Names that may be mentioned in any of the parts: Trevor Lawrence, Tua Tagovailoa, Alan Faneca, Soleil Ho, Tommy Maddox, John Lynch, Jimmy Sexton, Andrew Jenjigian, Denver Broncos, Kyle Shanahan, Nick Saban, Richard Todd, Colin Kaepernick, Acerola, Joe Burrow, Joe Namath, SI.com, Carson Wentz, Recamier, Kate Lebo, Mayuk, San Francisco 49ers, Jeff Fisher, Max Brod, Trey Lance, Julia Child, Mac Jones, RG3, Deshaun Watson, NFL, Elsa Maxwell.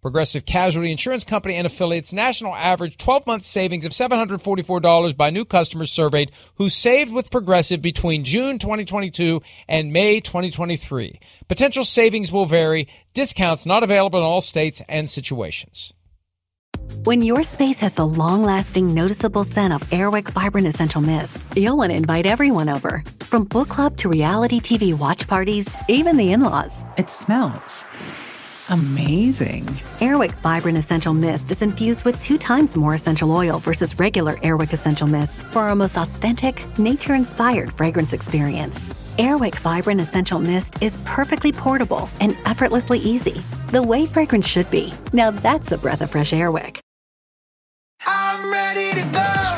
Progressive Casualty Insurance Company and Affiliates. National average 12-month savings of $744 by new customers surveyed who saved with Progressive between June 2022 and May 2023. Potential savings will vary. Discounts not available in all states and situations. When your space has the long-lasting, noticeable scent of Airwick Vibrant Essential Mist, you'll want to invite everyone over. From book club to reality TV watch parties, even the in-laws. It smells amazing. Airwick Vibrant Essential Mist is infused with 2 times more essential oil versus regular Airwick Essential Mist for our most authentic, nature-inspired fragrance experience. Airwick Vibrant Essential Mist is perfectly portable and effortlessly easy. The way fragrance should be. Now that's a breath of fresh Airwick. I'm ready to go.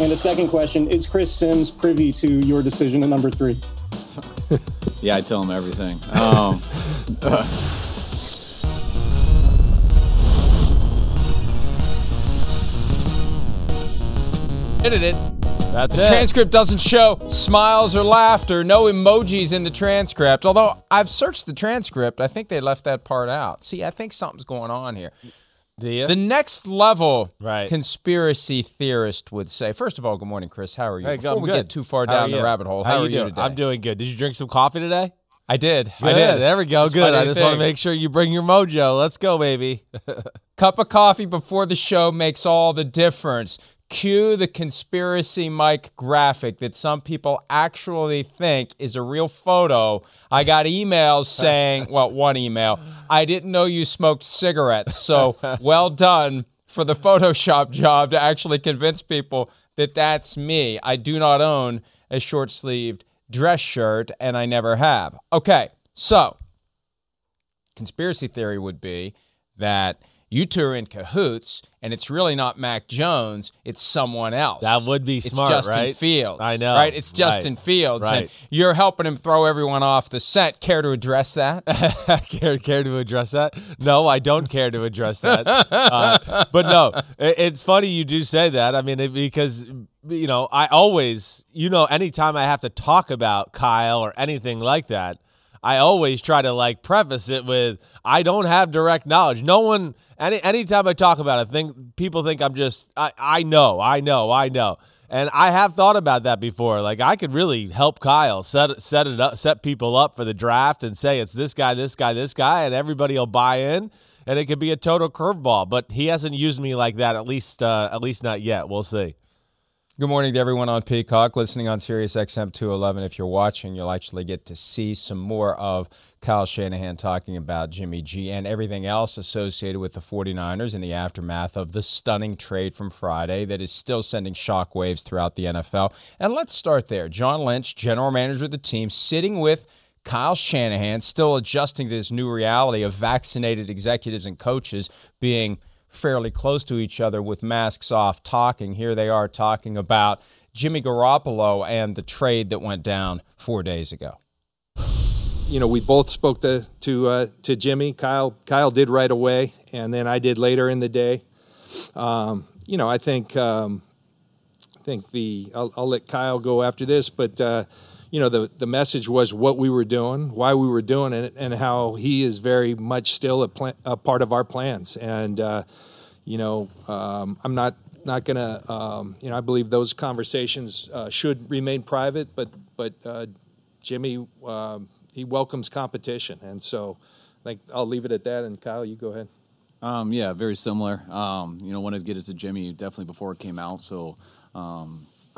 And the second question, is Chris Sims privy to your decision at number 3? Yeah, I tell him everything. Edited. That's it. The transcript doesn't show smiles or laughter, no emojis in the transcript. Although I've searched the transcript, I think they left that part out. See, I think something's going on here. The next level conspiracy theorist would say, first of all, good morning, Chris. How are you? Hey, Before we get too far down the rabbit hole, how are you doing? Today? I'm doing good. Did you drink some coffee today? I did. Good. I did. There we go. That's good. I just want to make sure you bring your mojo. Let's go, baby. Cup of coffee before the show makes all the difference. Cue the conspiracy Mike graphic that some people actually think is a real photo. I got emails saying, well, one email, I didn't know you smoked cigarettes, so well done for the Photoshop job to actually convince people that that's me. I do not own a short-sleeved dress shirt, and I never have. Okay, so conspiracy theory would be that you two are in cahoots, and it's really not Mac Jones. It's someone else. That would be smart, right? It's Justin Fields. I know. Right? It's Justin Fields. Right. And you're helping him throw everyone off the scent. Care to address that? care to address that? No, I don't care to address that. But no, it's funny you do say that. I mean, because, you know, I always, you know, anytime I have to talk about Kyle or anything like that, I always try to, like, preface it with, I don't have direct knowledge. No one, anytime I talk about it, people think I'm just, I know. And I have thought about that before. Like, I could really help Kyle set people up for the draft and say it's this guy, and everybody will buy in, and it could be a total curveball. But he hasn't used me like that, at least not yet. We'll see. Good morning to everyone on Peacock, listening on Sirius XM 211. If you're watching, you'll actually get to see some more of Kyle Shanahan talking about Jimmy G and everything else associated with the 49ers in the aftermath of the stunning trade from Friday that is still sending shockwaves throughout the NFL. And let's start there. John Lynch, general manager of the team, sitting with Kyle Shanahan, still adjusting to this new reality of vaccinated executives and coaches being fairly close to each other with masks off talking. Here they are talking about Jimmy Garoppolo and the trade that went down 4 days ago. You know, we both spoke to Jimmy. Kyle did right away, and then I did later in the day. You know, I think I'll let Kyle go after this, but you know, the message was what we were doing, why we were doing it, and how he is very much still a part of our plans. And, you know, I'm not going to, you know, I believe those conversations should remain private, but Jimmy, he welcomes competition. And so I think I'll leave it at that. And Kyle, you go ahead. Yeah, very similar. You know, wanted to get it to Jimmy definitely before it came out. So,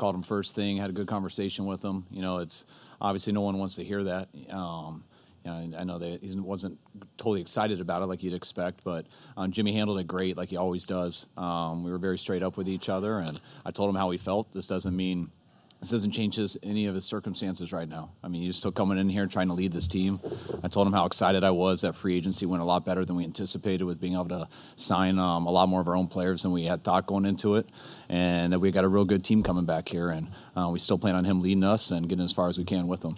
called him first thing, had a good conversation with him. You know, it's obviously no one wants to hear that. I know that he wasn't totally excited about it like you'd expect, but Jimmy handled it great like he always does. We were very straight up with each other, and I told him how we felt. This doesn't change any of his circumstances right now. I mean, he's still coming in here trying to lead this team. I told him how excited I was that free agency went a lot better than we anticipated with being able to sign a lot more of our own players than we had thought going into it, and that we got a real good team coming back here, and we still plan on him leading us and getting as far as we can with them.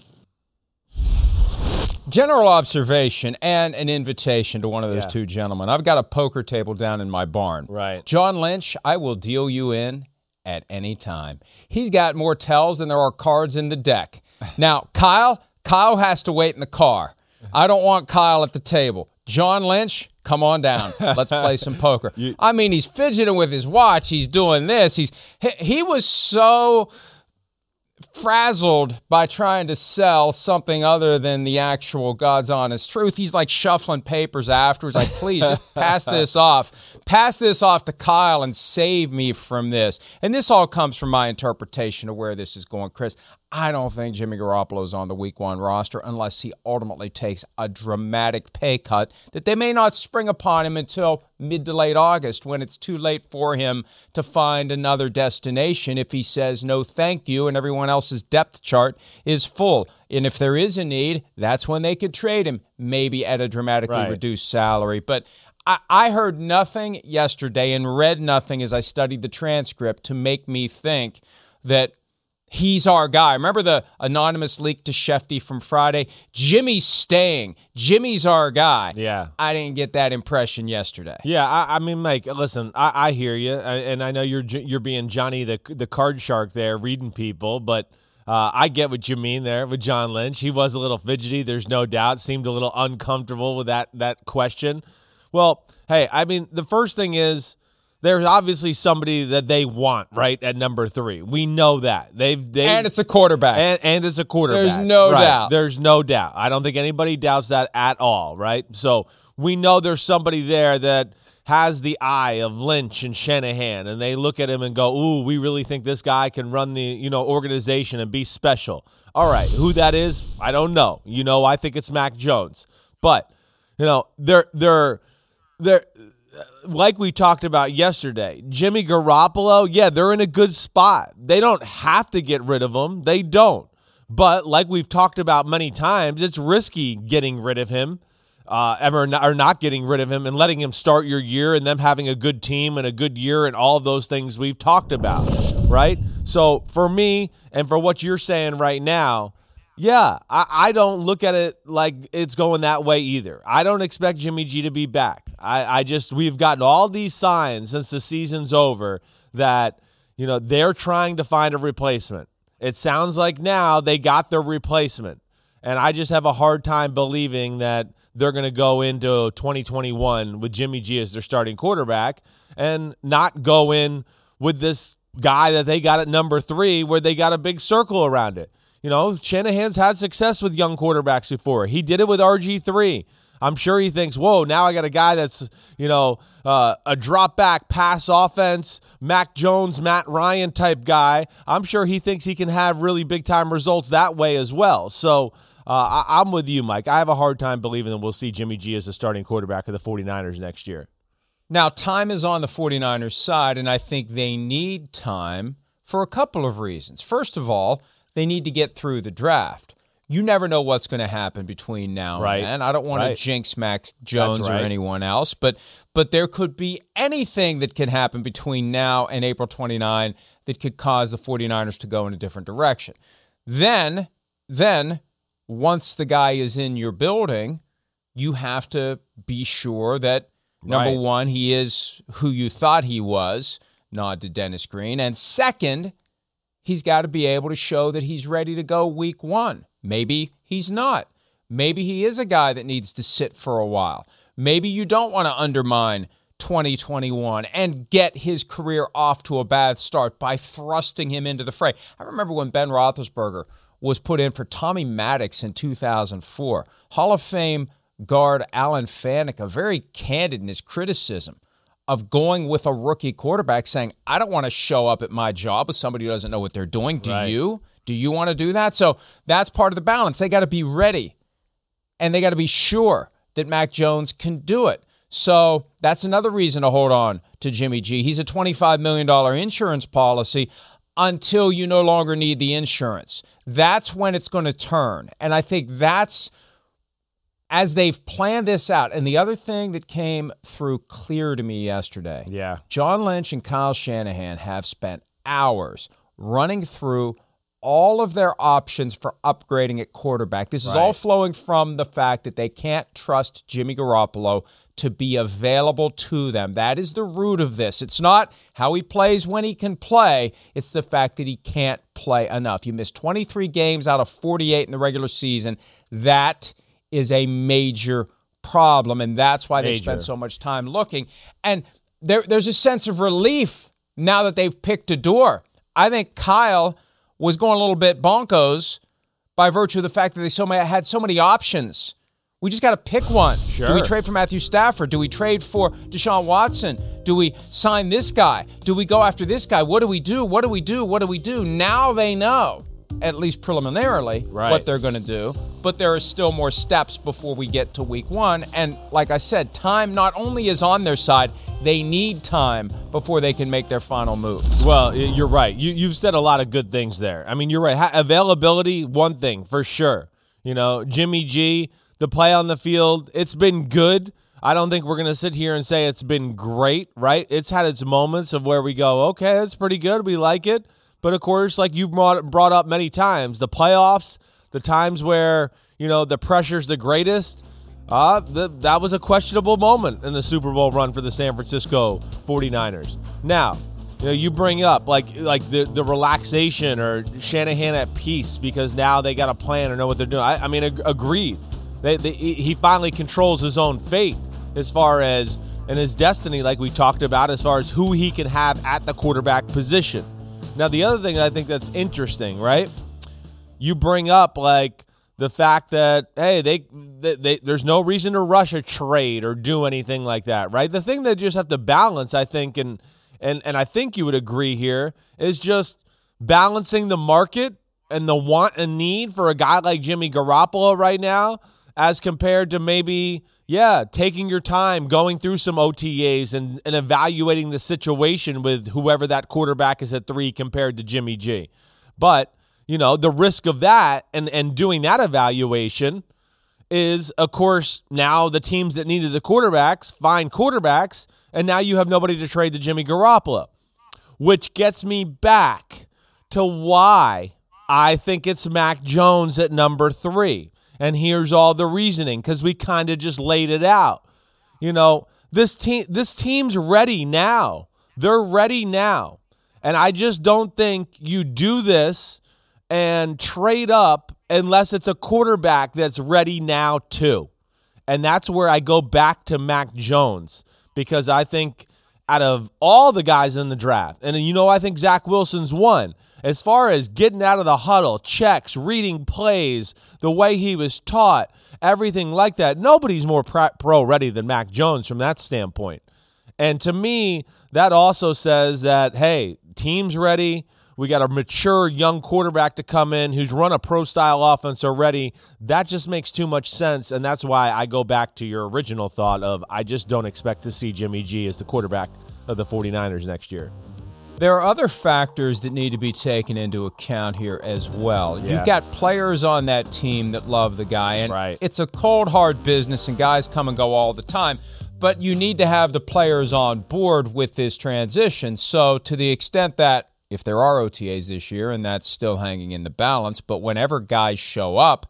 General observation and an invitation to one of those two gentlemen. I've got a poker table down in my barn. Right. John Lynch, I will deal you in at any time. He's got more tells than there are cards in the deck. Now, Kyle has to wait in the car. I don't want Kyle at the table. John Lynch, come on down. Let's play some poker. I mean, he's fidgeting with his watch. He's doing this. He was so frazzled by trying to sell something other than the actual God's honest truth. He's like shuffling papers afterwards. Like, please just pass this off. Pass this off to Kyle and save me from this. And this all comes from my interpretation of where this is going, Chris. I don't think Jimmy Garoppolo is on the Week 1 roster unless he ultimately takes a dramatic pay cut that they may not spring upon him until mid to late August, when it's too late for him to find another destination if he says no thank you and everyone else's depth chart is full. And if there is a need, that's when they could trade him, maybe at a dramatically reduced salary. But I heard nothing yesterday and read nothing as I studied the transcript to make me think that he's our guy. Remember the anonymous leak to Shefty from Friday? Jimmy's staying. Jimmy's our guy. Yeah. I didn't get that impression yesterday. Yeah, I mean, Mike, listen, I hear you, and I know you're being Johnny the card shark there, reading people, but I get what you mean there with John Lynch. He was a little fidgety, there's no doubt, seemed a little uncomfortable with that question. Well, hey, I mean, the first thing is, there's obviously somebody that they want, right, at number 3. We know that. And it's a quarterback. And it's a quarterback. There's no doubt. There's no doubt. I don't think anybody doubts that at all, right? So we know there's somebody there that has the eye of Lynch and Shanahan, and they look at him and go, ooh, we really think this guy can run the organization and be special. All right, who that is, I don't know. I think it's Mac Jones. But, they're like we talked about yesterday, Jimmy Garoppolo, they're in a good spot. They don't have to get rid of him. They don't. But like we've talked about many times, it's risky getting rid of him or not getting rid of him and letting him start your year and them having a good team and a good year and all of those things we've talked about, right? So for me and for what you're saying right now, I don't look at it like it's going that way either. I don't expect Jimmy G to be back. We've gotten all these signs since the season's over that, they're trying to find a replacement. It sounds like now they got their replacement. And I just have a hard time believing that they're going to go into 2021 with Jimmy G as their starting quarterback and not go in with this guy that they got at number 3 where they got a big circle around it. Shanahan's had success with young quarterbacks before. He did it with RG3. I'm sure he thinks, whoa, now I got a guy that's, a drop back pass offense, Mac Jones, Matt Ryan type guy. I'm sure he thinks he can have really big time results that way as well. So I'm with you, Mike. I have a hard time believing that we'll see Jimmy G as the starting quarterback of the 49ers next year. Now, time is on the 49ers side, and I think they need time for a couple of reasons. First of all, they need to get through the draft. You never know what's going to happen between now and then. I don't want to jinx Mac Jones or anyone else, but there could be anything that can happen between now and April 29 that could cause the 49ers to go in a different direction. Then once the guy is in your building, you have to be sure that, number one, he is who you thought he was, nod to Dennis Green, and second, he's got to be able to show that he's ready to go Week 1. Maybe he's not. Maybe he is a guy that needs to sit for a while. Maybe you don't want to undermine 2021 and get his career off to a bad start by thrusting him into the fray. I remember when Ben Roethlisberger was put in for Tommy Maddox in 2004. Hall of Fame guard Alan Faneca, very candid in his criticism of going with a rookie quarterback saying, I don't want to show up at my job with somebody who doesn't know what they're doing. Do you? Do you want to do that? So that's part of the balance. They got to be ready, and they got to be sure that Mac Jones can do it. So that's another reason to hold on to Jimmy G. He's a $25 million insurance policy until you no longer need the insurance. That's when it's going to turn. And I think that's as they've planned this out. And the other thing that came through clear to me yesterday, John Lynch and Kyle Shanahan have spent hours running through all of their options for upgrading at quarterback. This is all flowing from the fact that they can't trust Jimmy Garoppolo to be available to them. That is the root of this. It's not how he plays when he can play. It's the fact that he can't play enough. You missed 23 games out of 48 in the regular season. That is a major problem, and that's why they spent so much time looking. And there's a sense of relief now that they've picked a door. I think Kyle was going a little bit bonkos by virtue of the fact that they had so many options. We just got to pick one. Sure. Do we trade for Matthew Stafford? Do we trade for Deshaun Watson? Do we sign this guy? Do we go after this guy? What do we do? What do we do? What do we do? Now they know, at least preliminarily, what they're going to do. But there are still more steps before we get to week one. And like I said, time not only is on their side, they need time before they can make their final move. Well, you're right. You've said a lot of good things there. I mean, you're right. Availability, one thing for sure. You know, Jimmy G, the play on the field, it's been good. I don't think we're going to sit here and say it's been great, right? It's had its moments of where we go, okay, that's pretty good. We like it. But, of course, like you've brought up many times, the playoffs, the times where, you know, the pressure's the greatest, that was a questionable moment in the Super Bowl run for the San Francisco 49ers. Now, you know, you bring up like the relaxation or Shanahan at peace because now they got a plan or know what they're doing. I mean, agreed. He finally controls his own fate as far as and his destiny, like we talked about, as far as who he can have at the quarterback position. Now, the other thing I think that's interesting, right? You bring up like the fact that, hey, they there's no reason to rush a trade or do anything like that, right? The thing they just have to balance, I think, and I think you would agree here, is just balancing the market and the want and need for a guy like Jimmy Garoppolo right now, as compared to maybe, taking your time, going through some OTAs and evaluating the situation with whoever that quarterback is at three compared to Jimmy G. But, you know, the risk of that and doing that evaluation is, of course, now the teams that needed the quarterbacks find quarterbacks, and now you have nobody to trade to Jimmy Garoppolo, which gets me back to why I think it's Mac Jones at number 3. And here's all the reasoning, because we kind of just laid it out. You know, this team's ready now. They're ready now. And I just don't think you do this and trade up unless it's a quarterback that's ready now too. And that's where I go back to Mac Jones, because I think out of all the guys in the draft, and you know I think Zach Wilson's one, as far as getting out of the huddle, checks, reading plays, the way he was taught, everything like that, nobody's more pro-ready than Mac Jones from that standpoint. And to me, that also says that, hey, team's ready. We got a mature young quarterback to come in who's run a pro-style offense already. That just makes too much sense, and that's why I go back to your original thought of I just don't expect to see Jimmy G as the quarterback of the 49ers next year. There are other factors that need to be taken into account here as well. Yeah. You've got players on that team that love the guy, and it's a cold, hard business, and guys come and go all the time. But you need to have the players on board with this transition. So to the extent that if there are OTAs this year, and that's still hanging in the balance, but whenever guys show up,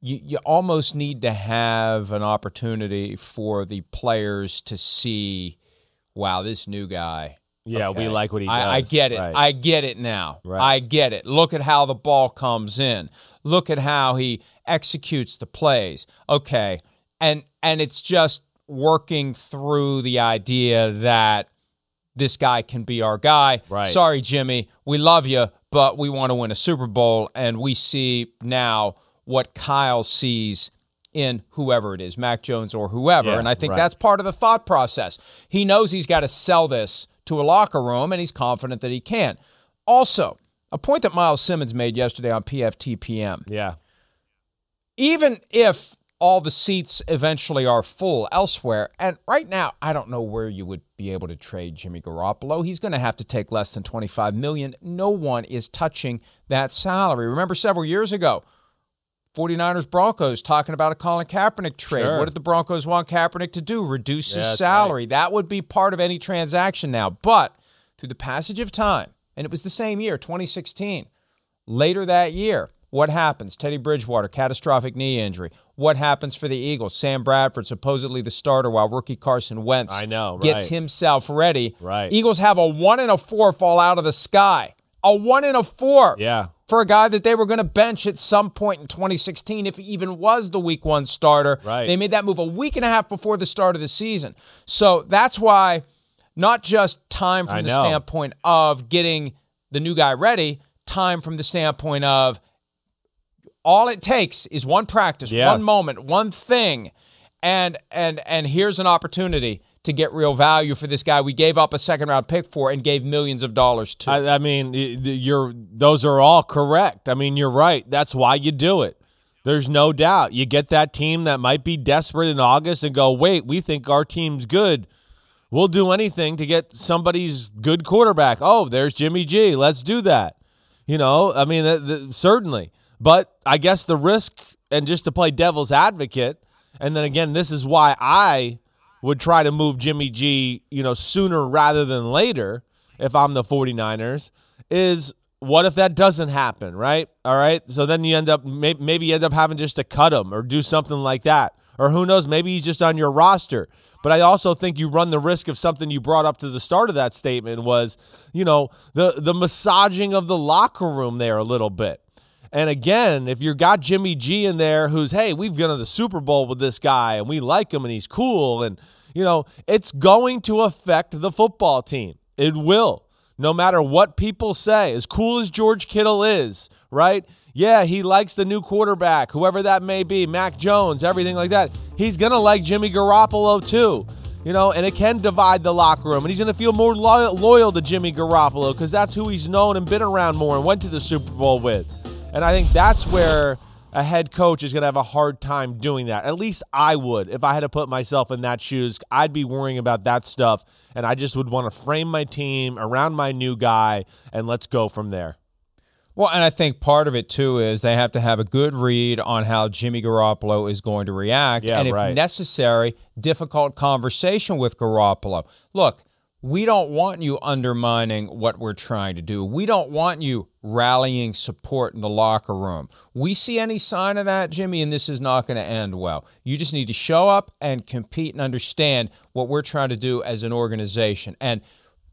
you almost need to have an opportunity for the players to see, wow, this new guy. Yeah, okay. We like what he does. I get it. Right. I get it now. Right. I get it. Look at how the ball comes in. Look at how he executes the plays. Okay. And it's just working through the idea that this guy can be our guy. Right. Sorry, Jimmy. We love you, but we want to win a Super Bowl, and we see now what Kyle sees in whoever it is, Mac Jones or whoever. Yeah, and I think that's part of the thought process. He knows he's got to sell this to a locker room, and he's confident that he can. Also, a point that Miles Simmons made yesterday on PFTPM. Yeah. Even if all the seats eventually are full elsewhere, and right now I don't know where you would be able to trade Jimmy Garoppolo. He's going to have to take less than $25 million. No one is touching that salary. Remember several years ago, 49ers Broncos talking about a Colin Kaepernick trade. Sure. What did the Broncos want Kaepernick to do? Reduce his salary. Right. That would be part of any transaction now. But through the passage of time, and it was the same year, 2016, later that year, what happens? Teddy Bridgewater, catastrophic knee injury. What happens for the Eagles? Sam Bradford, supposedly the starter, while rookie Carson Wentz gets himself ready. Right. Eagles have a 1 in 4 fall out of the sky. A 1 in 4 for a guy that they were going to bench at some point in 2016, if he even was the Week 1 starter. Right. They made that move a week and a half before the start of the season. So that's why not just time from the standpoint of getting the new guy ready, time from the standpoint of all it takes is one practice, one moment, one thing, and here's an opportunity to get real value for this guy we gave up a second-round pick for and gave millions of dollars to. I mean, those are all correct. I mean, you're right. That's why you do it. There's no doubt. You get that team that might be desperate in August and go, wait, we think our team's good. We'll do anything to get somebody's good quarterback. Oh, there's Jimmy G. Let's do that. You know, I mean, certainly. But I guess the risk, and just to play devil's advocate, and then again, this is why I would try to move Jimmy G, you know, sooner rather than later, if I'm the 49ers, is what if that doesn't happen, right? All right, so then you end up, maybe you end up having just to cut him or do something like that. Or who knows, maybe he's just on your roster. But I also think you run the risk of something you brought up to the start of that statement was, you know, the massaging of the locker room there a little bit. And again, if you've got Jimmy G in there who's, hey, we've gone to the Super Bowl with this guy and we like him and he's cool and, you know, it's going to affect the football team. It will, no matter what people say. As cool as George Kittle is, right? Yeah, he likes the new quarterback, whoever that may be, Mac Jones, everything like that. He's going to like Jimmy Garoppolo too, you know, and it can divide the locker room. And he's going to feel more loyal to Jimmy Garoppolo because that's who he's known and been around more and went to the Super Bowl with. And I think that's where a head coach is going to have a hard time doing that. At least I would. If I had to put myself in that shoes, I'd be worrying about that stuff. And I just would want to frame my team around my new guy, and let's go from there. Well, and I think part of it, too, is they have to have a good read on how Jimmy Garoppolo is going to react. Yeah, and if necessary, difficult conversation with Garoppolo. Look, we don't want you undermining what we're trying to do. We don't want you rallying support in the locker room. We see any sign of that, Jimmy, and this is not going to end well. You just need to show up and compete and understand what we're trying to do as an organization. And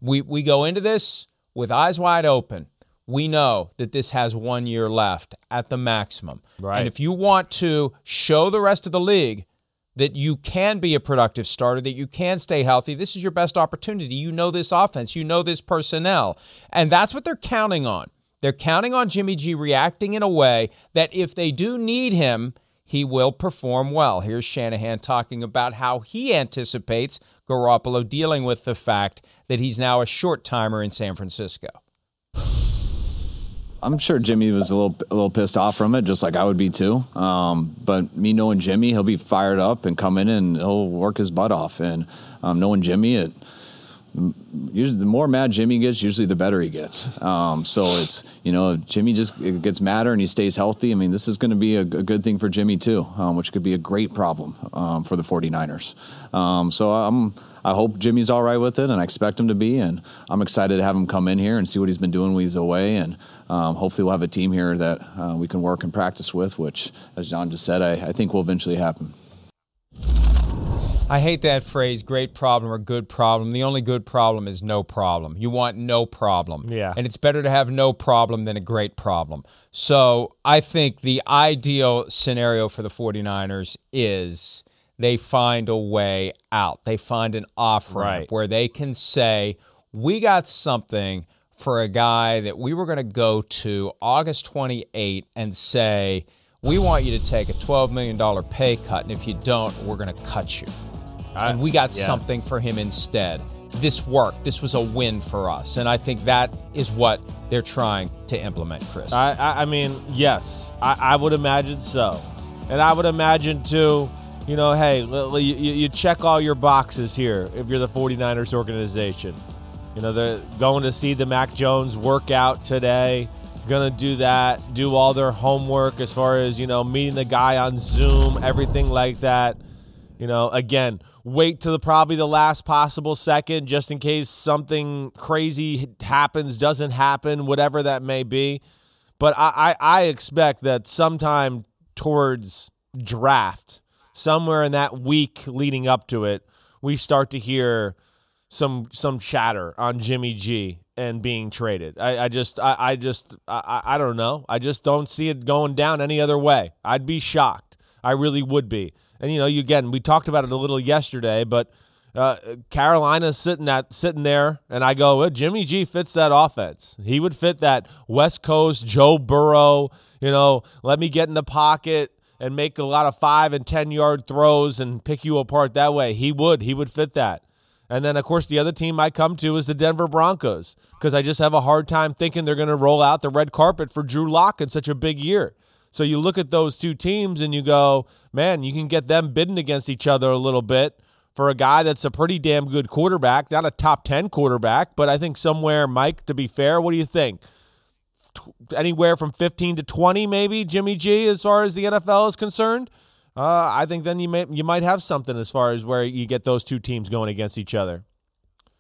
we go into this with eyes wide open. We know that this has 1 year left at the maximum. Right. And if you want to show the rest of the league that you can be a productive starter, that you can stay healthy. This is your best opportunity. You know this offense. You know this personnel. And that's what they're counting on. They're counting on Jimmy G reacting in a way that if they do need him, he will perform well. Here's Shanahan talking about how he anticipates Garoppolo dealing with the fact that he's now a short-timer in San Francisco. I'm sure Jimmy was a little pissed off from it, just like I would be too. But me knowing Jimmy, he'll be fired up and come in and he'll work his butt off. And knowing Jimmy, usually the more mad Jimmy gets, usually the better he gets. So it's, you know, Jimmy just gets madder and he stays healthy. I mean, this is going to be a good thing for Jimmy too, which could be a great problem for the 49ers. I hope Jimmy's all right with it, and I expect him to be, and I'm excited to have him come in here and see what he's been doing when he's away, and hopefully we'll have a team here that we can work and practice with, which, as John just said, I think will eventually happen. I hate that phrase, great problem or good problem. The only good problem is no problem. You want no problem. Yeah. And it's better to have no problem than a great problem. So I think the ideal scenario for the 49ers is they find a way out. They find an off-ramp where they can say, we got something for a guy that we were going to go to August 28 and say, we want you to take a $12 million pay cut, and if you don't, we're going to cut you. And we got something for him instead. This worked. This was a win for us. And I think that is what they're trying to implement, Chris. I mean, yes, I would imagine so. And I would imagine, too, you know, hey, you check all your boxes here if you're the 49ers organization. You know, they're going to see the Mac Jones workout today, going to do that, do all their homework as far as, you know, meeting the guy on Zoom, everything like that. You know, again, wait till probably the last possible second just in case something crazy happens, doesn't happen, whatever that may be. But I expect that sometime towards draft, somewhere in that week leading up to it, we start to hear some chatter on Jimmy G and being traded. I just don't know. I just don't see it going down any other way. I'd be shocked. I really would be. And, you know, again, we talked about it a little yesterday, but Carolina's sitting there, and I go, well, Jimmy G fits that offense. He would fit that West Coast, Joe Burrow, you know, let me get in the pocket and make a lot of 5- and 10-yard throws and pick you apart that way. He would fit that. And then, of course, the other team I come to is the Denver Broncos, because I just have a hard time thinking they're going to roll out the red carpet for Drew Lock in such a big year. So you look at those two teams and you go, man, you can get them bidding against each other a little bit for a guy that's a pretty damn good quarterback, not a top 10 quarterback, but I think somewhere, Mike, to be fair, what do you think? Anywhere from 15 to 20 maybe, Jimmy G, as far as the NFL is concerned? I think then you might have something as far as where you get those two teams going against each other.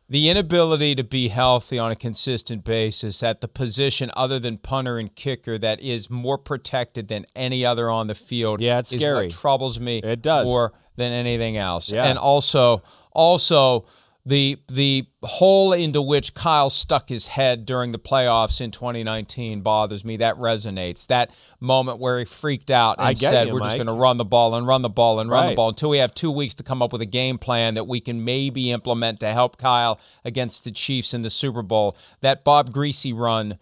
The inability to be healthy on a consistent basis at the position other than punter and kicker that is more protected than any other on the field it's scary. What troubles me more than anything else. Yeah. And also the hole into which Kyle stuck his head during the playoffs in 2019 bothers me. That resonates. That moment where he freaked out and said, we're just going to run the ball until we have 2 weeks to come up with a game plan that we can maybe implement to help Kyle against the Chiefs in the Super Bowl. That Bob Greasy run,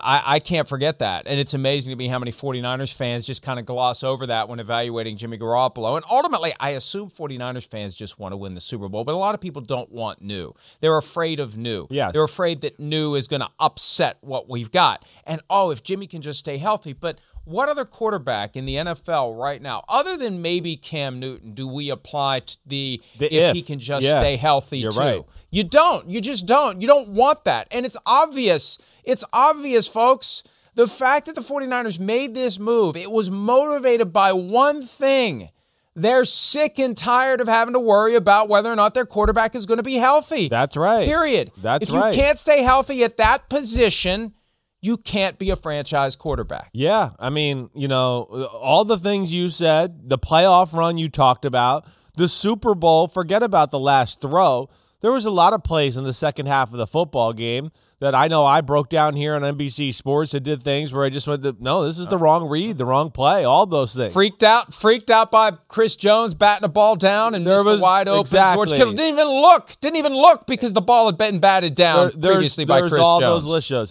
I can't forget that. And it's amazing to me how many 49ers fans just kind of gloss over that when evaluating Jimmy Garoppolo. And ultimately, I assume 49ers fans just want to win the Super Bowl, but a lot of people don't want new. They're afraid of new. Yes. They're afraid that new is going to upset what we've got. And, if Jimmy can just stay healthy. But what other quarterback in the NFL right now, other than maybe Cam Newton, do we apply to if he can just stay healthy too? Right. You don't. You just don't. You don't want that. And it's obvious. It's obvious, folks. The fact that the 49ers made this move, it was motivated by one thing. They're sick and tired of having to worry about whether or not their quarterback is going to be healthy. That's right. Period. That's right. If you can't stay healthy at that position, you can't be a franchise quarterback. Yeah, I mean, you know, all the things you said, the playoff run you talked about, the Super Bowl, forget about the last throw. There was a lot of plays in the second half of the football game that I know I broke down here on NBC Sports and did things where I just went, no, this is the wrong read, the wrong play, all those things. Freaked out by Chris Jones batting a ball down and there was wide open. Exactly. George Kittle didn't even look because the ball had been batted down previously by Chris Jones.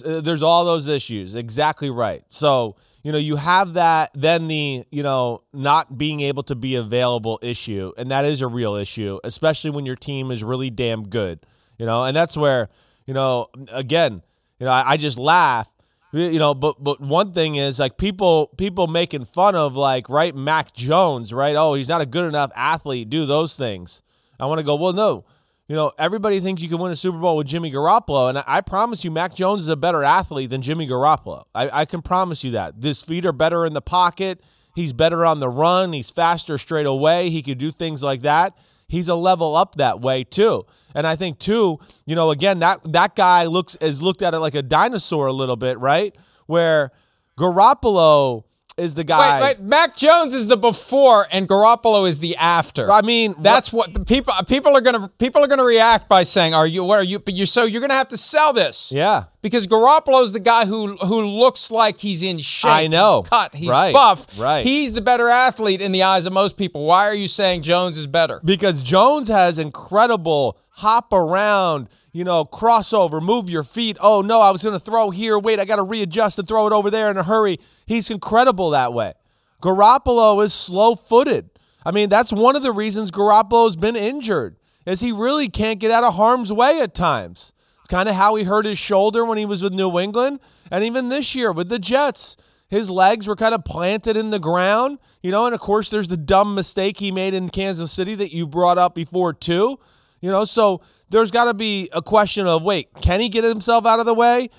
There's all those issues. Exactly right. So, you know, you have that, then the, you know, not being able to be available issue, and that is a real issue, especially when your team is really damn good, you know, and that's where – you know, again, you know, I just laugh, you know, but one thing is like people making fun of like, right, Mac Jones, right? Oh, he's not a good enough athlete, do those things. I want to go, well, no, you know, everybody thinks you can win a Super Bowl with Jimmy Garoppolo. And I promise you, Mac Jones is a better athlete than Jimmy Garoppolo. I can promise you that. His feet are better in the pocket. He's better on the run. He's faster straight away. He could do things like that. He's a level up that way, too. And I think, too, you know, again, that guy is looked at it like a dinosaur a little bit, right? Where Garoppolo is the guy. Right. Mac Jones is the before and Garoppolo is the after. I mean, that's what the people are going to react by saying, you're going to have to sell this. Yeah. Because Garoppolo's the guy who looks like he's in shape. I know. He's cut. He's buff. Right. He's the better athlete in the eyes of most people. Why are you saying Jones is better? Because Jones has incredible hop around, you know, crossover, move your feet. Oh, no, I was going to throw here. Wait, I got to readjust and throw it over there in a hurry. He's incredible that way. Garoppolo is slow-footed. I mean, that's one of the reasons Garoppolo's been injured, is he really can't get out of harm's way at times. It's kind of how he hurt his shoulder when he was with New England, and even this year with the Jets. His legs were kind of planted in the ground, you know, and of course there's the dumb mistake he made in Kansas City that you brought up before too, you know, so there's got to be a question of, wait, can he get himself out of the way?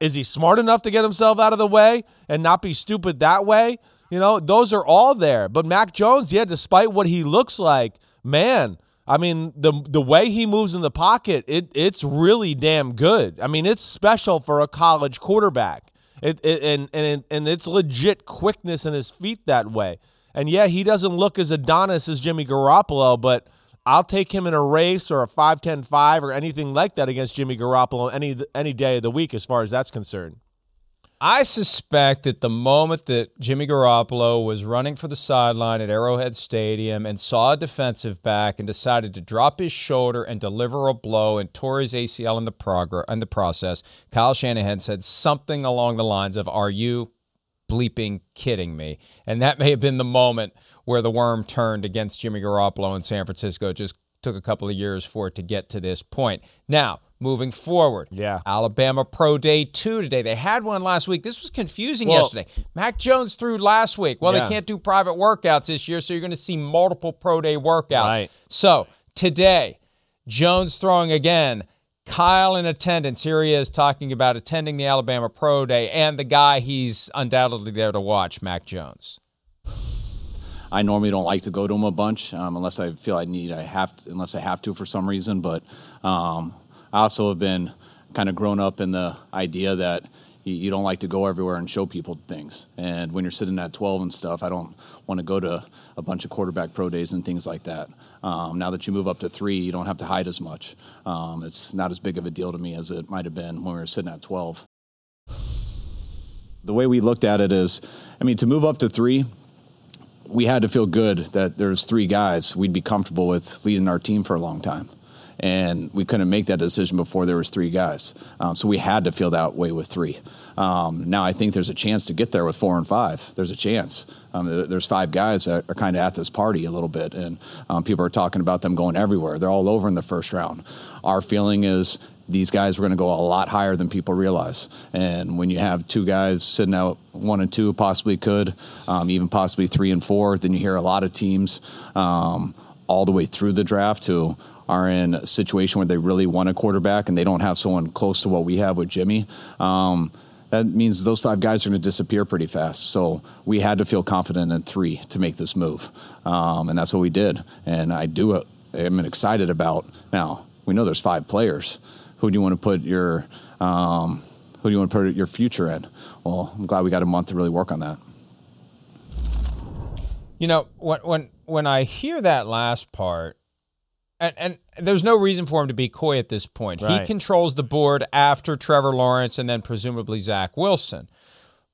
Is he smart enough to get himself out of the way and not be stupid that way? You know, those are all there. But Mac Jones, yeah, despite what he looks like, man, I mean, the way he moves in the pocket, it's really damn good. I mean, it's special for a college quarterback. And it's legit quickness in his feet that way. And, yeah, he doesn't look as Adonis as Jimmy Garoppolo, but I'll take him in a race or a 5-10-5 or anything like that against Jimmy Garoppolo any day of the week as far as that's concerned. I suspect that the moment that Jimmy Garoppolo was running for the sideline at Arrowhead Stadium and saw a defensive back and decided to drop his shoulder and deliver a blow and tore his ACL in the process, Kyle Shanahan said something along the lines of, "Are you bleeping kidding me?" And that may have been the moment where the worm turned against Jimmy Garoppolo in San Francisco. It just took a couple of years for it to get to this point. Now, moving forward, yeah. Alabama Pro Day 2 today. They had one last week. This was confusing yesterday. Mac Jones threw last week. Well, yeah. They can't do private workouts this year, so you're going to see multiple Pro Day workouts. Right. So today, Jones throwing again. Kyle in attendance. Here he is talking about attending the Alabama Pro Day and the guy he's undoubtedly there to watch, Mac Jones. I normally don't like to go to him a bunch unless I feel unless I have to for some reason, but I also have been kind of grown up in the idea that you don't like to go everywhere and show people things. And when you're sitting at 12 and stuff, I don't want to go to a bunch of quarterback pro days and things like that. Now that you move up to 3, you don't have to hide as much. It's not as big of a deal to me as it might have been when we were sitting at 12. The way we looked at it is, I mean, to move up to 3, we had to feel good that there's 3 guys we'd be comfortable with leading our team for a long time. And we couldn't make that decision before there was 3 guys. So we had to feel that way with 3. Now I think there's a chance to get there with 4 and 5. There's a chance. There's 5 guys that are kind of at this party a little bit, and people are talking about them going everywhere. They're all over in the first round. Our feeling is these guys were going to go a lot higher than people realize. And when you have 2 guys sitting out 1 and 2, possibly could, even possibly 3 and 4, then you hear a lot of teams all the way through the draft who are in a situation where they really want a quarterback and they don't have someone close to what we have with Jimmy, that means those 5 guys are going to disappear pretty fast. So we had to feel confident in 3 to make this move, and that's what we did. And I'm excited about now. We know there's 5 players. Who do you want to put your future in? Well, I'm glad we got a month to really work on that. You know, when I hear that last part. And there's no reason for him to be coy at this point. Right. He controls the board after Trevor Lawrence and then presumably Zach Wilson.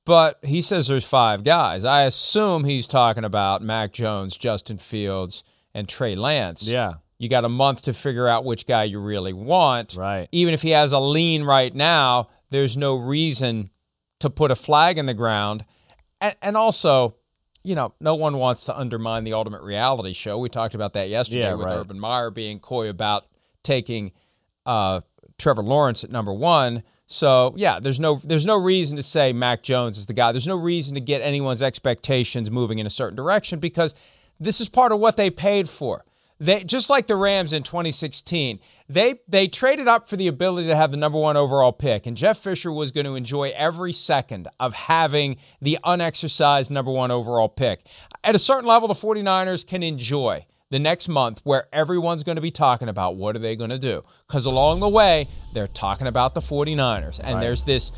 But he says there's 5 guys. I assume he's talking about Mac Jones, Justin Fields, and Trey Lance. Yeah. You got a month to figure out which guy you really want. Right. Even if he has a lean right now, there's no reason to put a flag in the ground. And also, you know, no one wants to undermine the ultimate reality show. We talked about that yesterday with Urban Meyer being coy about taking Trevor Lawrence at number 1. So, yeah, there's no reason to say Mac Jones is the guy. There's no reason to get anyone's expectations moving in a certain direction because this is part of what they paid for. They just like the Rams in 2016, they traded up for the ability to have the number 1 overall pick, and Jeff Fisher was going to enjoy every second of having the unexercised number 1 overall pick. At a certain level, the 49ers can enjoy the next month where everyone's going to be talking about what are they going to do, because along the way, they're talking about the 49ers, and there's this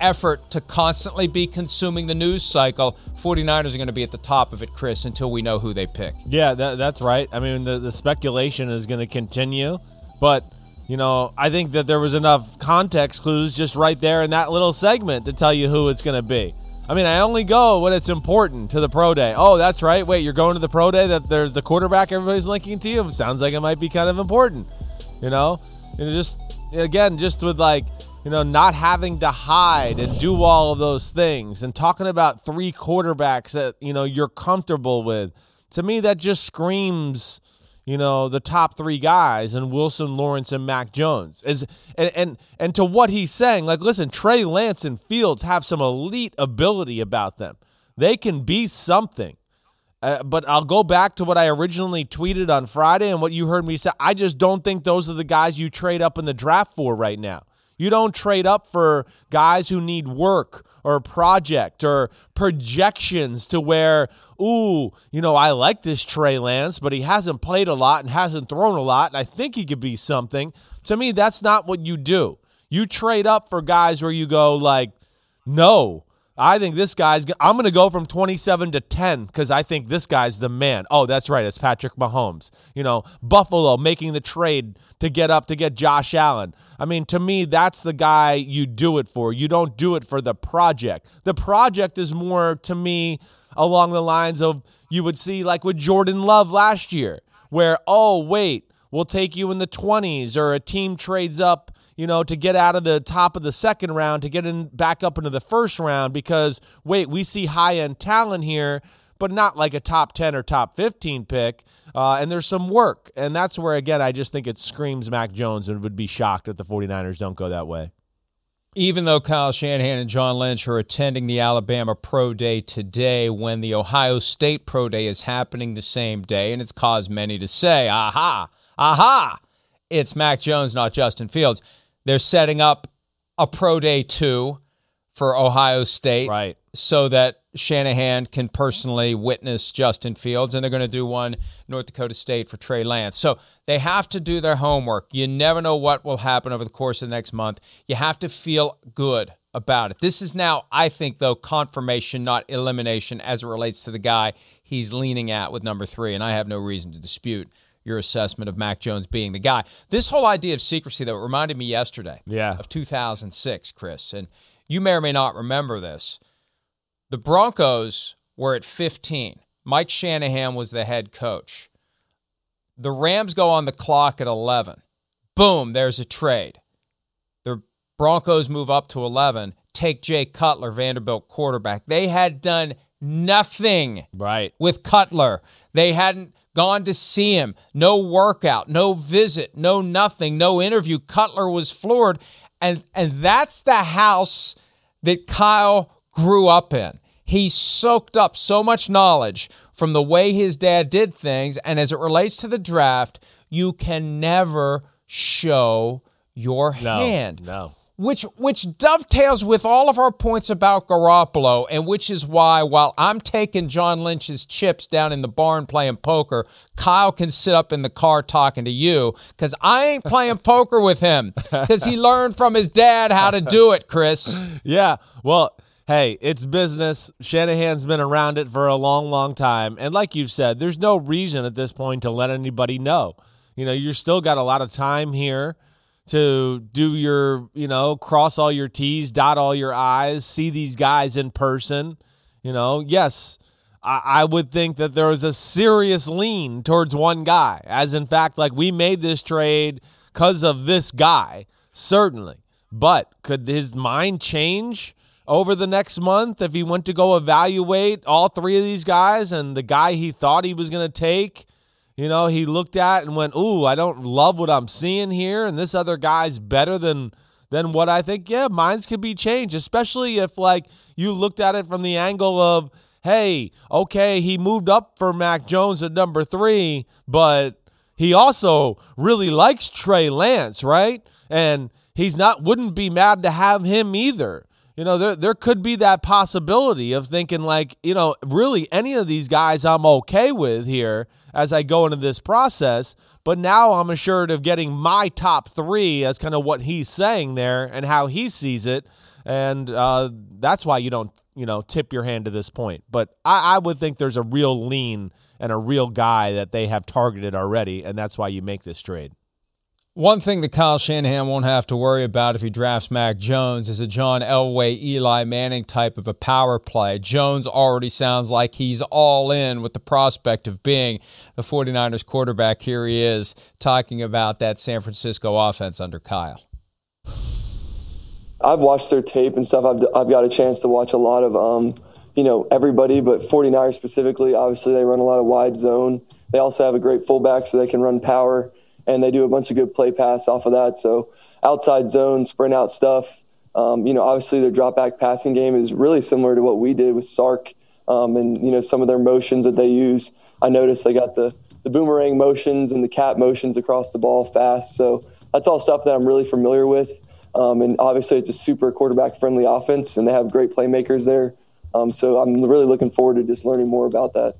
effort to constantly be consuming the news cycle. 49ers are going to be at the top of it, Chris, until we know who they pick. Yeah, that's right. I mean, the speculation is going to continue, but, you know, I think that there was enough context clues just right there in that little segment to tell you who it's going to be. I mean, I only go when it's important to the pro day. Oh, that's right. Wait, you're going to the pro day that there's the quarterback everybody's linking to you? Sounds like it might be kind of important, you know? And just, again, just with like you know, not having to hide and do all of those things, and talking about three quarterbacks that, you know, you're comfortable with. To me, that just screams, you know, the top three guys and Wilson, Lawrence, and Mac Jones. And to what he's saying, like, listen, Trey Lance and Fields have some elite ability about them. They can be something. But I'll go back to what I originally tweeted on Friday and what you heard me say. I just don't think those are the guys you trade up in the draft for right now. You don't trade up for guys who need work or project or projections to where, ooh, you know, I like this Trey Lance, but he hasn't played a lot and hasn't thrown a lot, and I think he could be something. To me, that's not what you do. You trade up for guys where you go like, no, I think this guy's – I'm going to go from 27 to 10 because I think this guy's the man. Oh, that's right. It's Patrick Mahomes. You know, Buffalo making the trade to get up to get Josh Allen. I mean, to me, that's the guy you do it for. You don't do it for the project. The project is more, to me, along the lines of you would see like with Jordan Love last year where, oh, wait, we'll take you in the 20s, or a team trades up, you know, to get out of the top of the second round, to get in back up into the first round because, wait, we see high-end talent here, but not like a top 10 or top 15 pick, and there's some work. And that's where, again, I just think it screams Mac Jones and would be shocked if the 49ers don't go that way. Even though Kyle Shanahan and John Lynch are attending the Alabama Pro Day today when the Ohio State Pro Day is happening the same day, and it's caused many to say, aha, aha, it's Mac Jones, not Justin Fields. They're setting up a Pro Day 2 for Ohio State, right, so that Shanahan can personally witness Justin Fields, and they're going to do one North Dakota State for Trey Lance. So they have to do their homework. You never know what will happen over the course of the next month. You have to feel good about it. This is now, I think, though, confirmation, not elimination, as it relates to the guy he's leaning at with number 3, and I have no reason to dispute your assessment of Mac Jones being the guy. This whole idea of secrecy, though, reminded me yesterday of 2006, Chris, and you may or may not remember this. The Broncos were at 15. Mike Shanahan was the head coach. The Rams go on the clock at 11. Boom, there's a trade. The Broncos move up to 11, take Jay Cutler, Vanderbilt quarterback. They had done nothing with Cutler. They hadn't gone to see him. No workout, no visit, no nothing, no interview. Cutler was floored, and that's the house that Kyle grew up in. He soaked up so much knowledge from the way his dad did things, and as it relates to the draft, you can never show your hand. No. Which dovetails with all of our points about Garoppolo, and which is why, while I'm taking John Lynch's chips down in the barn playing poker, Kyle can sit up in the car talking to you, because I ain't playing poker with him, because he learned from his dad how to do it, Chris. Yeah, well, hey, it's business. Shanahan's been around it for a long, long time, and like you've said, there's no reason at this point to let anybody know. You know, you're still got a lot of time here to do your, you know, cross all your T's, dot all your I's, see these guys in person. You know, yes, I would think that there was a serious lean towards one guy, as in fact, like, we made this trade because of this guy, certainly. But could his mind change over the next month if he went to go evaluate all three of these guys, and the guy he thought he was going to take, you know, he looked at and went, ooh, I don't love what I'm seeing here, and this other guy's better than what I think. Yeah, minds could be changed, especially if, like, you looked at it from the angle of, hey, okay, he moved up for Mac Jones at number 3, but he also really likes Trey Lance, right? And he's not, wouldn't be mad to have him either. You know, there could be that possibility of thinking, like, you know, really any of these guys I'm okay with here as I go into this process, but now I'm assured of getting my top 3 as kind of what he's saying there and how he sees it, and that's why you don't, you know, tip your hand to this point. But I would think there's a real lean and a real guy that they have targeted already, and that's why you make this trade. One thing that Kyle Shanahan won't have to worry about if he drafts Mac Jones is a John Elway, Eli Manning type of a power play. Jones already sounds like he's all in with the prospect of being the 49ers quarterback. Here he is talking about that San Francisco offense under Kyle. I've watched their tape and stuff. I've got a chance to watch a lot of, everybody, but 49ers specifically. Obviously, they run a lot of wide zone. They also have a great fullback, so they can run power, and they do a bunch of good play pass off of that. So outside zone, sprint out stuff. Obviously their drop back passing game is really similar to what we did with Sark, and some of their motions that they use. I noticed they got the boomerang motions and the cat motions across the ball fast. So that's all stuff that I'm really familiar with. And obviously it's a super quarterback friendly offense, and they have great playmakers there. So I'm really looking forward to just learning more about that.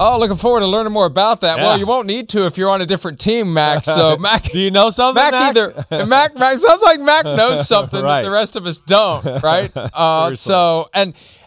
Oh, looking forward to learning more about that. Yeah. Well, you won't need to if you're on a different team, Mac. So, Mac, do you know something? Mac sounds like Mac knows something right. That the rest of us don't, right?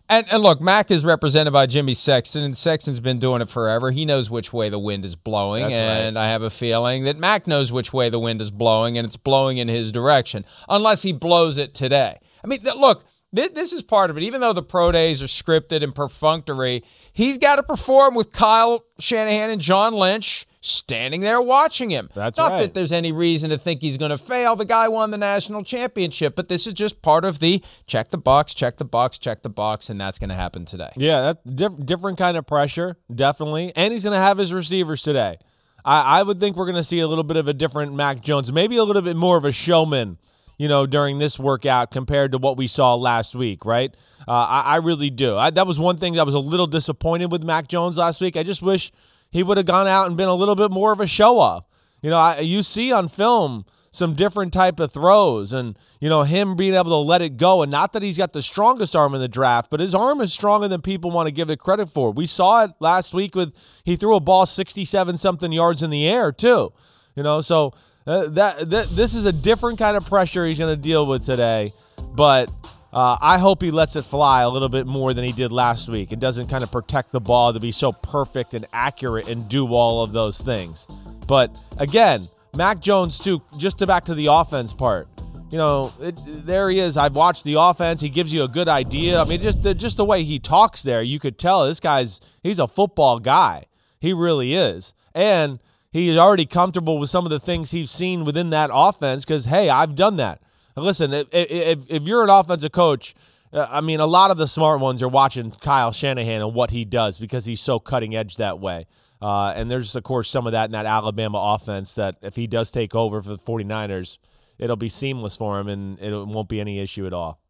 And look, Mac is represented by Jimmy Sexton, and Sexton's been doing it forever. He knows which way the wind is blowing, That's right. I have a feeling that Mac knows which way the wind is blowing, and it's blowing in his direction, unless he blows it today. I mean, look. This is part of it. Even though the pro days are scripted and perfunctory, he's got to perform with Kyle Shanahan and John Lynch standing there watching him. That's right. Not that there's any reason to think he's going to fail. The guy won the national championship, but this is just part of the check the box, check the box, check the box, and that's going to happen today. Yeah, that's different kind of pressure, definitely. And he's going to have his receivers today. I would think we're going to see a little bit of a different Mac Jones, maybe a little bit more of a showman, during this workout compared to what we saw last week, right? I really do. That was one thing that I was a little disappointed with Mac Jones last week. I just wish he would have gone out and been a little bit more of a show-off. You see on film some different type of throws and, him being able to let it go. And not that he's got the strongest arm in the draft, but his arm is stronger than people want to give it credit for. We saw it last week with he threw a ball 67-something yards in the air too, so – this is a different kind of pressure he's going to deal with today, but I hope he lets it fly a little bit more than he did last week and doesn't kind of protect the ball to be so perfect and accurate and do all of those things. But again, Mac Jones too, just to back to the offense part, there he is. I've watched the offense. He gives you a good idea. I mean, just the way he talks there, you could tell this guy's, he's a football guy. He really is. And he is already comfortable with some of the things he's seen within that offense because, hey, I've done that. Listen, if you're an offensive coach, a lot of the smart ones are watching Kyle Shanahan and what he does because he's so cutting edge that way. And there's, of course, some of that in that Alabama offense that if he does take over for the 49ers, it'll be seamless for him and it won't be any issue at all.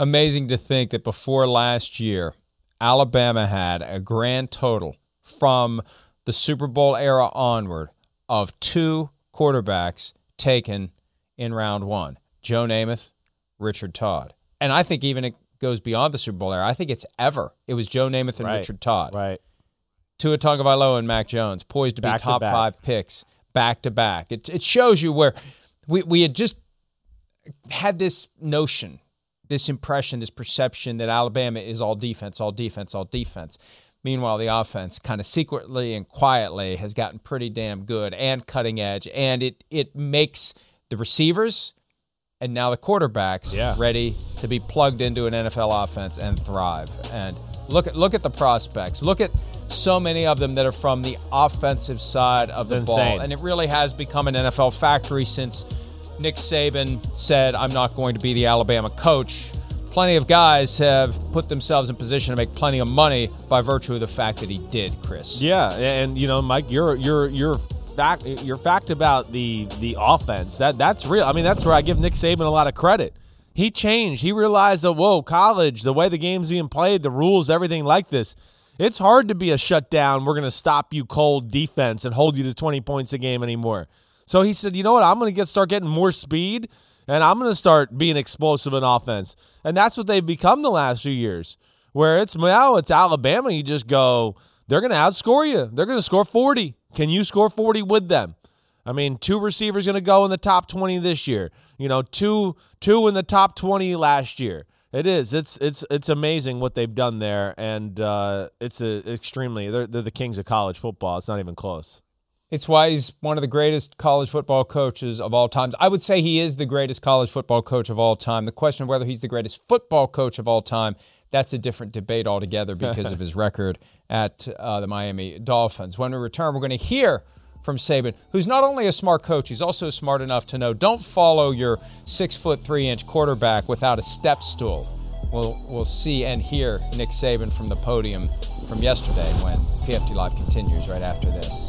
Amazing to think that before last year, Alabama had a grand total from – the Super Bowl era onward of two quarterbacks taken in round one, Joe Namath, Richard Todd. And I think even it goes beyond the Super Bowl era. I think it's ever. It was Joe Namath and Richard Todd. Right. Tua Tagovailoa and Mac Jones, poised to be top five picks, back-to-back. It shows you where we had just had this notion, this impression, this perception that Alabama is all defense, all defense, all defense. Meanwhile, the offense kind of secretly and quietly has gotten pretty damn good and cutting edge, and it makes the receivers and now the quarterbacks ready to be plugged into an NFL offense and thrive. And look at the prospects. Look at so many of them that are from the offensive side of the ball. And it really has become an NFL factory since Nick Saban said, I'm not going to be the Alabama coach. Plenty of guys have put themselves in position to make plenty of money by virtue of the fact that he did, Chris. Yeah, and Mike, your fact about the offense that's real. I mean, that's where I give Nick Saban a lot of credit. He changed. He realized that college, the way the game's being played, the rules, everything like this, it's hard to be a shutdown. We're going to stop you cold defense and hold you to 20 points a game anymore. So he said, you know what? I'm going to start getting more speed. And I'm going to start being explosive in offense. And that's what they've become the last few years, where it's Alabama. You just go, they're going to outscore you. They're going to score 40. Can you score 40 with them? I mean, two receivers going to go in the top 20 this year. Two in the top 20 last year. It is. It's amazing what they've done there. And they're the kings of college football. It's not even close. It's why he's one of the greatest college football coaches of all time. I would say he is the greatest college football coach of all time. The question of whether he's the greatest football coach of all time, that's a different debate altogether because of his record at the Miami Dolphins. When we return, we're going to hear from Saban, who's not only a smart coach, he's also smart enough to know don't follow your 6'3" quarterback without a step stool. We'll see and hear Nick Saban from the podium from yesterday when PFT Live continues right after this.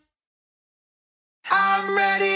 I'm ready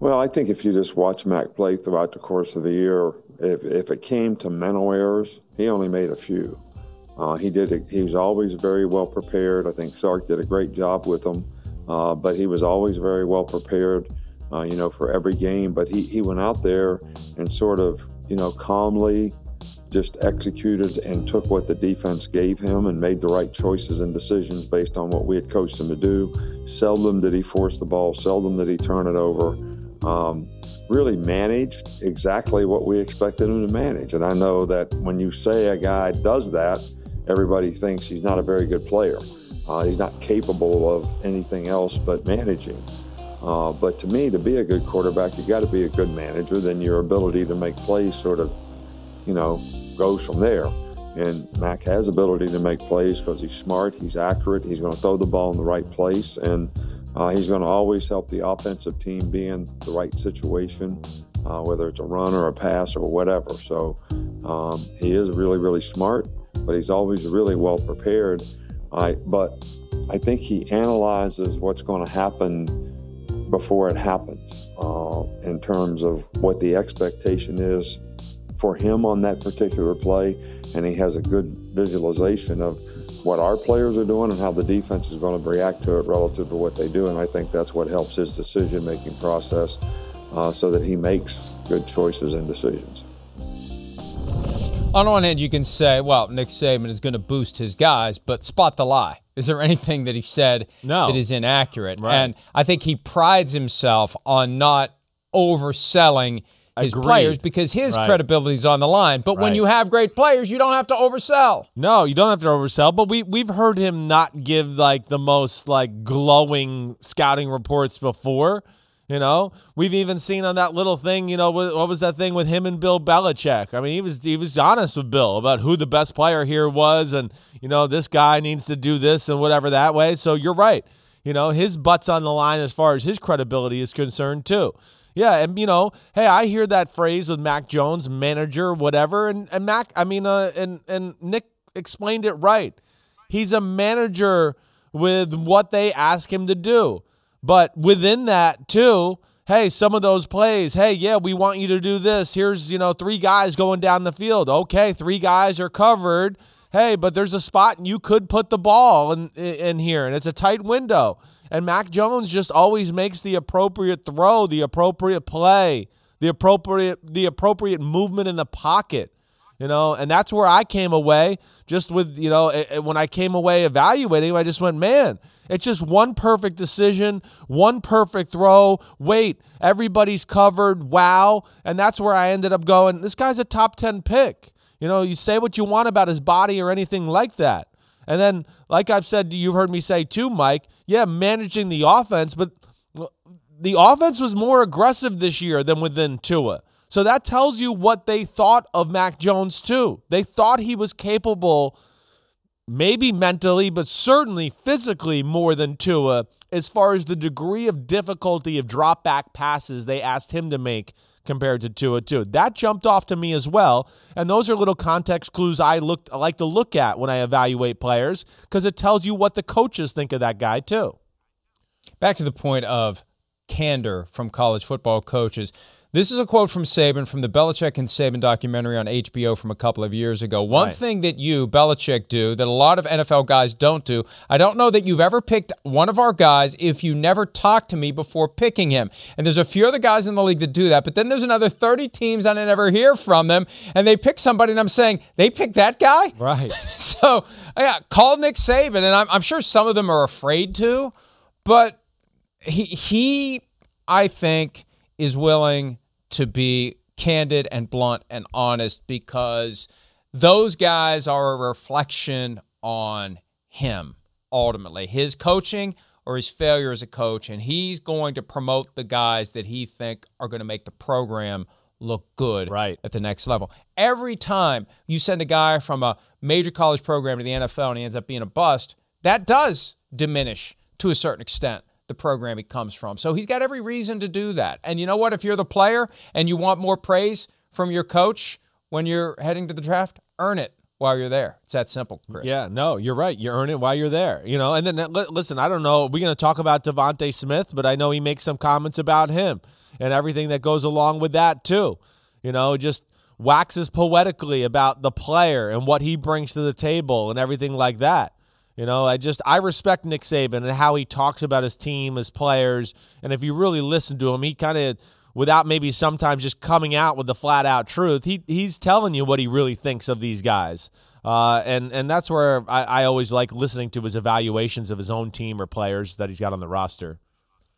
Well, I think if you just watch Mac play throughout the course of the year, if it came to mental errors, he only made a few. He was always very well prepared. I think Sark did a great job with him, but he was always very well prepared, for every game. But he went out there and sort of, calmly just executed and took what the defense gave him and made the right choices and decisions based on what we had coached him to do. Seldom did he force the ball. Seldom did he turn it over. Really managed exactly what we expected him to manage. And I know that when you say a guy does that, everybody thinks he's not a very good player. He's not capable of anything else but managing. But to me, to be a good quarterback, you got to be a good manager. Then your ability to make plays sort of, goes from there. And Mac has ability to make plays because he's smart, he's accurate, he's going to throw the ball in the right place. And he's going to always help the offensive team be in the right situation, whether it's a run or a pass or whatever. So he is really, really smart, but he's always really well prepared. But I think he analyzes what's going to happen before it happens in terms of what the expectation is for him on that particular play. And he has a good visualization of what our players are doing and how the defense is going to react to it relative to what they do. And I think that's what helps his decision-making process so that he makes good choices and decisions. On one hand, you can say, well, Nick Saban is going to boost his guys, but spot the lie. Is there anything that he said that is inaccurate? Right. And I think he prides himself on not overselling his players because his credibility is on the line. But when you have great players, you don't have to oversell. No, you don't have to oversell. But we've heard him not give the most glowing scouting reports before. We've even seen on that little thing. What was that thing with him and Bill Belichick? I mean, he was honest with Bill about who the best player here was, and this guy needs to do this and whatever that way. So you're right. His butt's on the line as far as his credibility is concerned too. Yeah, and I hear that phrase with Mac Jones, manager, whatever, and Mac, and Nick explained it right. He's a manager with what they ask him to do, but within that too, hey, some of those plays, we want you to do this. Here's 3 guys going down the field. Okay, 3 guys are covered. Hey, but there's a spot and you could put the ball in here, and it's a tight window. And Mac Jones just always makes the appropriate throw, the appropriate play, the appropriate movement in the pocket, And that's where I came away just with, when I came away evaluating, I just went, man, it's just one perfect decision, one perfect throw. Wait, everybody's covered. Wow. And that's where I ended up going, this guy's a top 10 pick. You know, you say what you want about his body or anything like that. And then, like I've said, you've heard me say too, Mike, yeah, managing the offense, but the offense was more aggressive this year than within Tua. So that tells you what they thought of Mac Jones too. They thought he was capable, maybe mentally, but certainly physically more than Tua as far as the degree of difficulty of drop back passes they asked him to make compared to Tua too. That jumped off to me as well. And those are little context clues I like to look at when I evaluate players because it tells you what the coaches think of that guy too. Back to the point of candor from college football coaches. This is a quote from Saban from the Belichick and Saban documentary on HBO from a couple of years ago. One thing that you, Belichick, do that a lot of NFL guys don't do, I don't know that you've ever picked one of our guys if you never talked to me before picking him. And there's a few other guys in the league that do that, but then there's another 30 teams I never hear from them, and they pick somebody, and I'm saying, they picked that guy? Right. So, yeah, call Nick Saban, and I'm sure some of them are afraid to, but he I think, is willing to be candid and blunt and honest because those guys are a reflection on him, ultimately, his coaching or his failure as a coach, and he's going to promote the guys that he think are going to make the program look good at the next level. Every time you send a guy from a major college program to the NFL and he ends up being a bust, that does diminish to a certain extent the program he comes from. So he's got every reason to do that. And you know what? If you're the player and you want more praise from your coach when you're heading to the draft, earn it while you're there. It's that simple, Chris. Yeah, no, you're right. You earn it while you're there. You know, and then listen, I don't know. We're going to talk about Devontae Smith, but I know he makes some comments about him and everything that goes along with that too. You know, just waxes poetically about the player and what he brings to the table and everything like that. You know, I respect Nick Saban and how he talks about his team, his players, and if you really listen to him, he kind of, without maybe sometimes just coming out with the flat-out truth, he's telling you what he really thinks of these guys. And that's where I always like listening to his evaluations of his own team or players that he's got on the roster.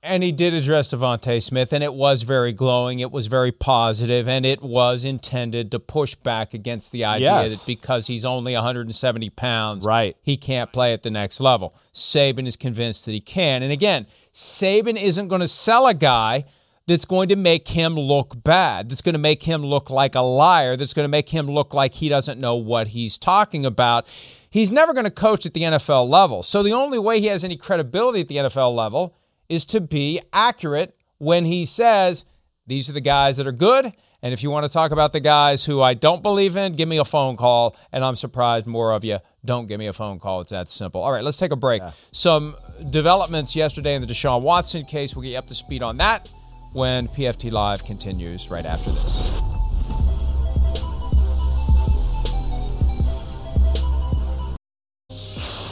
And he did address Devontae Smith, and it was very glowing, it was very positive, and it was intended to push back against the idea that because he's only 170 pounds, he can't play at the next level. Saban is convinced that he can. And again, Saban isn't going to sell a guy that's going to make him look bad, that's going to make him look like a liar, that's going to make him look like he doesn't know what he's talking about. He's never going to coach at the NFL level. So the only way he has any credibility at the NFL level is to be accurate when he says, these are the guys that are good, and if you want to talk about the guys who I don't believe in, give me a phone call, and I'm surprised more of you don't give me a phone call. It's that simple. All right, let's take a break. Yeah. Some developments yesterday in the Deshaun Watson case. We'll get you up to speed on that when PFT Live continues right after this.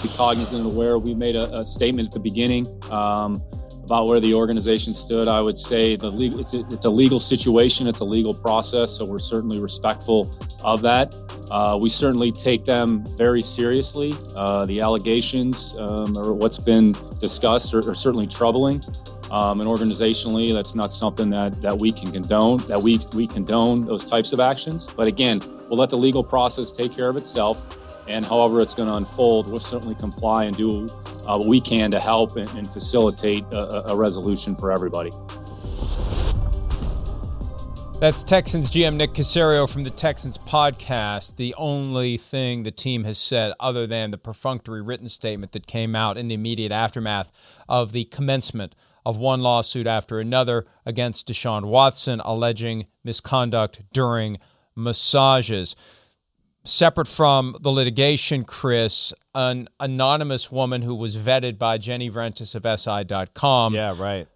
Be cognizant and aware. We made a statement at the beginning about where the organization stood. I would say it's a legal situation. It's a legal process, so we're certainly respectful of that. We certainly take them very seriously. The allegations or what's been discussed are certainly troubling. And organizationally, that's not something that we can condone, that we condone those types of actions. But again, we'll let the legal process take care of itself. And however it's going to unfold, we'll certainly comply and do what we can to help and facilitate a resolution for everybody. That's Texans GM Nick Caserio from the Texans podcast. The only thing the team has said other than the perfunctory written statement that came out in the immediate aftermath of the commencement of one lawsuit after another against Deshaun Watson, alleging misconduct during massages. Separate from the litigation, Chris, an anonymous woman who was vetted by Jenny Vrentis of SI.com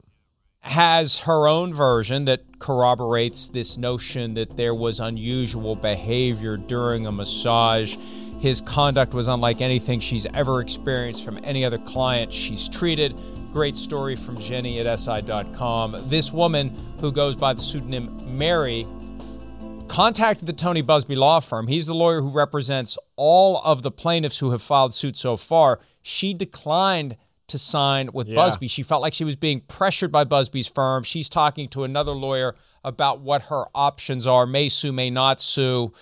has her own version that corroborates this notion that there was unusual behavior during a massage. His conduct was unlike anything she's ever experienced from any other client she's treated. Great story from Jenny at SI.com. This woman, who goes by the pseudonym Mary, contacted the Tony Busby law firm. He's the lawyer who represents all of the plaintiffs who have filed suit so far. She declined to sign with Busby. She felt like she was being pressured by Busby's firm. She's talking to another lawyer about what her options are, may sue, may not sue.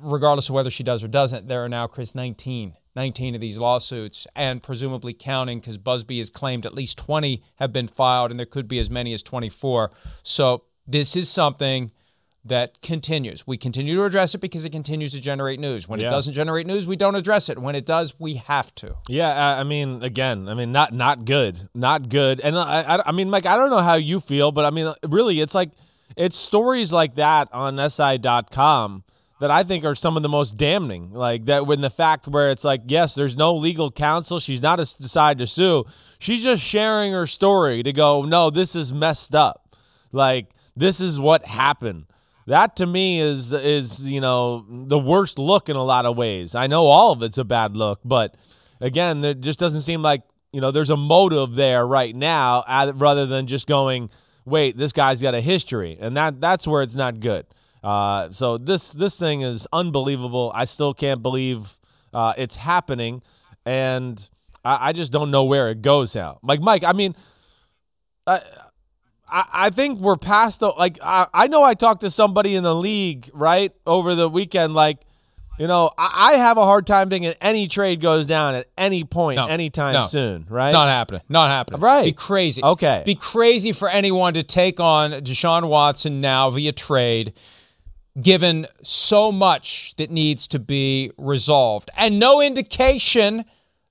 regardless of whether she does or doesn't, there are now, Chris, 19 of these lawsuits, and presumably counting, because Busby has claimed at least 20 have been filed, and there could be as many as 24. So this is something that continues. We continue to address it because it continues to generate news. When it doesn't generate news, we don't address it. When it does, we have to. Yeah, I mean, again, I mean, not good. And I mean, Mike, I don't know how you feel, but I mean, really, it's like, it's stories like that on SI.com that I think are some of the most damning. Like that, when the fact where it's like, yes, there's no legal counsel. She's not decided to sue. She's just sharing her story to go, no, this is messed up. Like, this is what happened. That to me is, you know, the worst look in a lot of ways. I know all of it's a bad look, but again, it just doesn't seem like, you know, there's a motive there right now, rather than just going, wait, this guy's got a history, and that's where it's not good. So this thing is unbelievable. I still can't believe it's happening, and I just don't know where it goes now. Like, Mike, I mean, I think we're past the, like, I know I talked to somebody in the league, right, over the weekend, like, you know, I have a hard time thinking any trade goes down at any point, anytime soon, right? It's not happening. Right. Be crazy. Okay. Be crazy for anyone to take on Deshaun Watson now via trade, given so much that needs to be resolved. And no indication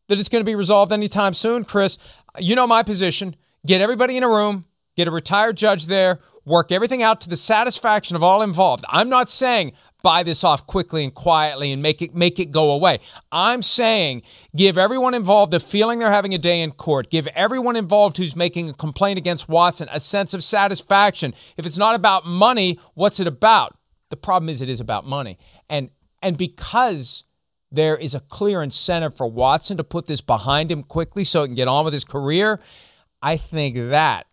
that it's going to be resolved anytime soon, Chris. You know my position. Get everybody in a room. Get a retired judge there, work everything out to the satisfaction of all involved. I'm not saying buy this off quickly and quietly and make it go away. I'm saying give everyone involved the feeling they're having a day in court. Give everyone involved who's making a complaint against Watson a sense of satisfaction. If it's not about money, what's it about? The problem is it is about money. And because there is a clear incentive for Watson to put this behind him quickly so he can get on with his career, I think that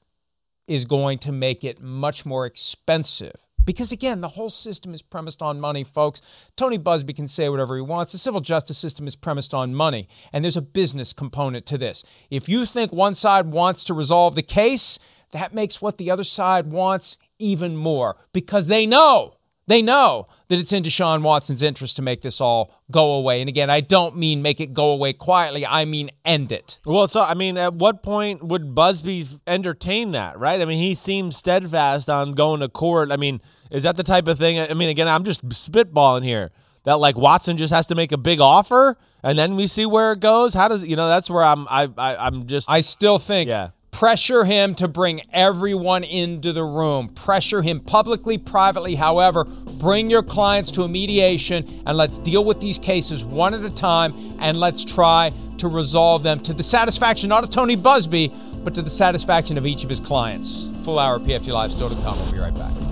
is going to make it much more expensive. Because, again, the whole system is premised on money, folks. Tony Busby can say whatever he wants. The civil justice system is premised on money, and there's a business component to this. If you think one side wants to resolve the case, that makes what the other side wants even more, because they know that it's in Deshaun Watson's interest to make this all go away. And again, I don't mean make it go away quietly. I mean end it. Well, so, I mean, at what point would Busby entertain that, right? I mean, he seems steadfast on going to court. I mean, is that the type of thing? I mean, again, I'm just spitballing here. That, like, Watson just has to make a big offer, and then we see where it goes? How does, you know, that's where I'm just... I still think... Yeah. Pressure him to bring everyone into the room. Pressure him publicly, privately, however. Bring your clients to a mediation, and let's deal with these cases one at a time, and let's try to resolve them to the satisfaction, not of Tony Busby, but to the satisfaction of each of his clients. Full hour PFT Live still to come. We'll be right back.